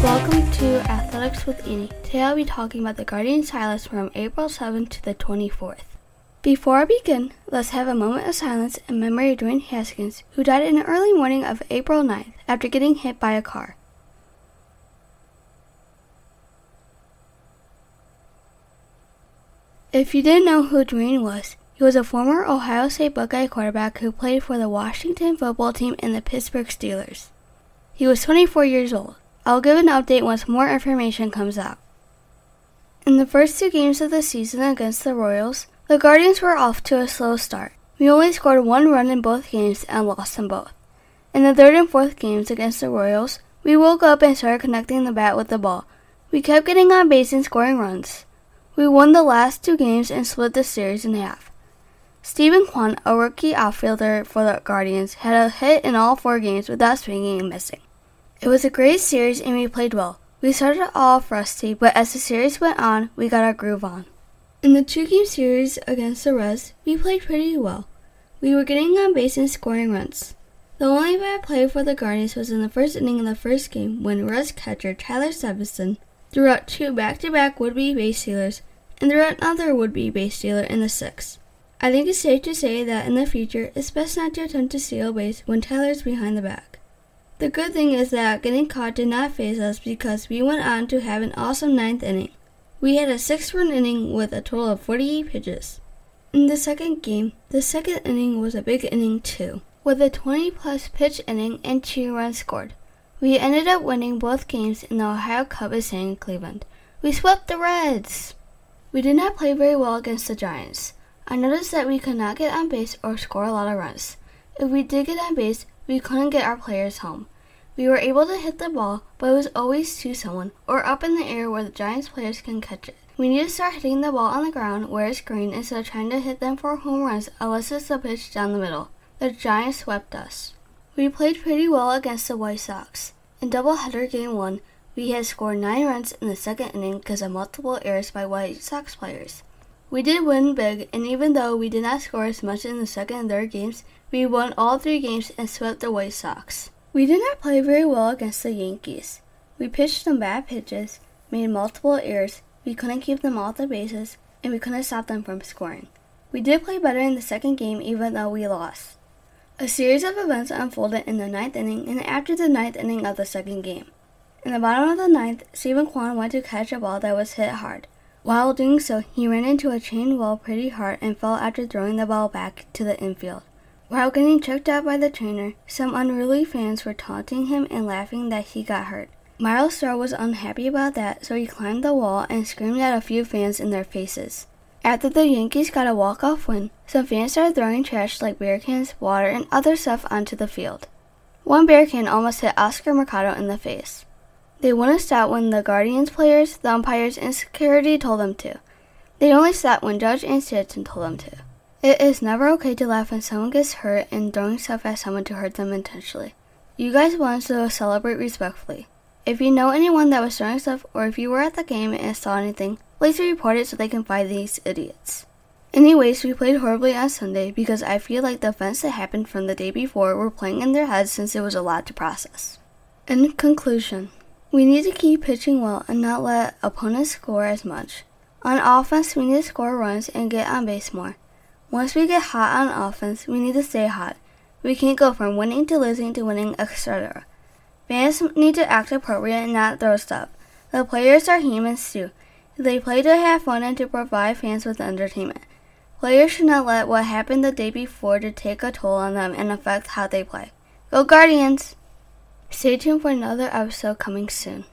Welcome to Athletics with Eni. Today I'll be talking about the Guardians highlights from April 7th to the 24th. Before I begin, let's have a moment of silence in memory of Dwayne Haskins, who died in the early morning of April 9th after getting hit by a car. If you didn't know who Dwayne was, he was a former Ohio State Buckeye quarterback who played for the Washington football team and the Pittsburgh Steelers. He was 24 years old. I'll give an update once more information comes out. In the first two games of the season against the Royals, the Guardians were off to a slow start. We only scored one run in both games and lost them both. In the third and fourth games against the Royals, we woke up and started connecting the bat with the ball. We kept getting on base and scoring runs. We won the last two games and split the series in half. Steven Kwan, a rookie outfielder for the Guardians, had a hit in all four games without swinging and missing. It was a great series and we played well. We started off rusty, but as the series went on, we got our groove on. In the two-game series against the Reds, we played pretty well. We were getting on base and scoring runs. The only bad play for the Guardians was in the first inning of the first game when Reds catcher Tyler Stevenson threw out two back-to-back would-be base stealers and threw out another would-be base stealer in the sixth. I think it's safe to say that in the future, it's best not to attempt to steal base when Tyler's behind the back. The good thing is that getting caught did not faze us because we went on to have an awesome ninth inning. We had a 6-run inning with a total of 48 pitches. In the second game, the second inning was a big inning too, with a 20-plus pitch inning and 2 runs scored. We ended up winning both games and the Ohio Cup is in Cleveland. We swept the Reds! We did not play very well against the Giants. I noticed that we could not get on base or score a lot of runs. If we did get on base, we couldn't get our players home. We were able to hit the ball, but it was always to someone, or up in the air where the Giants players can catch it. We need to start hitting the ball on the ground where it's green instead of trying to hit them for home runs unless it's a pitch down the middle. The Giants swept us. We played pretty well against the White Sox. In doubleheader game 1, we had scored 9 runs in the second inning because of multiple errors by White Sox players. We did win big, and even though we did not score as much in the second and third games, we won all 3 games and swept the White Sox. We did not play very well against the Yankees. We pitched some bad pitches, made multiple errors, we couldn't keep them off the bases, and we couldn't stop them from scoring. We did play better in the second game even though we lost. A series of events unfolded in the ninth inning and after the ninth inning of the second game. In the bottom of the ninth, Steven Kwan went to catch a ball that was hit hard. While doing so, he ran into a chain wall pretty hard and fell after throwing the ball back to the infield. While getting checked out by the trainer, some unruly fans were taunting him and laughing that he got hurt. Myles Straw was unhappy about that, so he climbed the wall and screamed at a few fans in their faces. After the Yankees got a walk-off win, some fans started throwing trash like beer cans, water, and other stuff onto the field. One beer can almost hit Oscar Mercado in the face. They wouldn't stop when the Guardians players, the umpires, and security told them to. They only stopped when Judge and Stanton told them to. It is never okay to laugh when someone gets hurt and throwing stuff at someone to hurt them intentionally. You guys want to celebrate respectfully. If you know anyone that was throwing stuff or if you were at the game and saw anything, please report it so they can find these idiots. Anyways, we played horribly on Sunday because I feel like the events that happened from the day before were playing in their heads since it was a lot to process. In conclusion, we need to keep pitching well and not let opponents score as much. On offense, we need to score runs and get on base more. Once we get hot on offense, we need to stay hot. We can't go from winning to losing to winning, etc. Fans need to act appropriate and not throw stuff. The players are humans too. They play to have fun and to provide fans with entertainment. Players should not let what happened the day before to take a toll on them and affect how they play. Go Guardians! Stay tuned for another episode coming soon.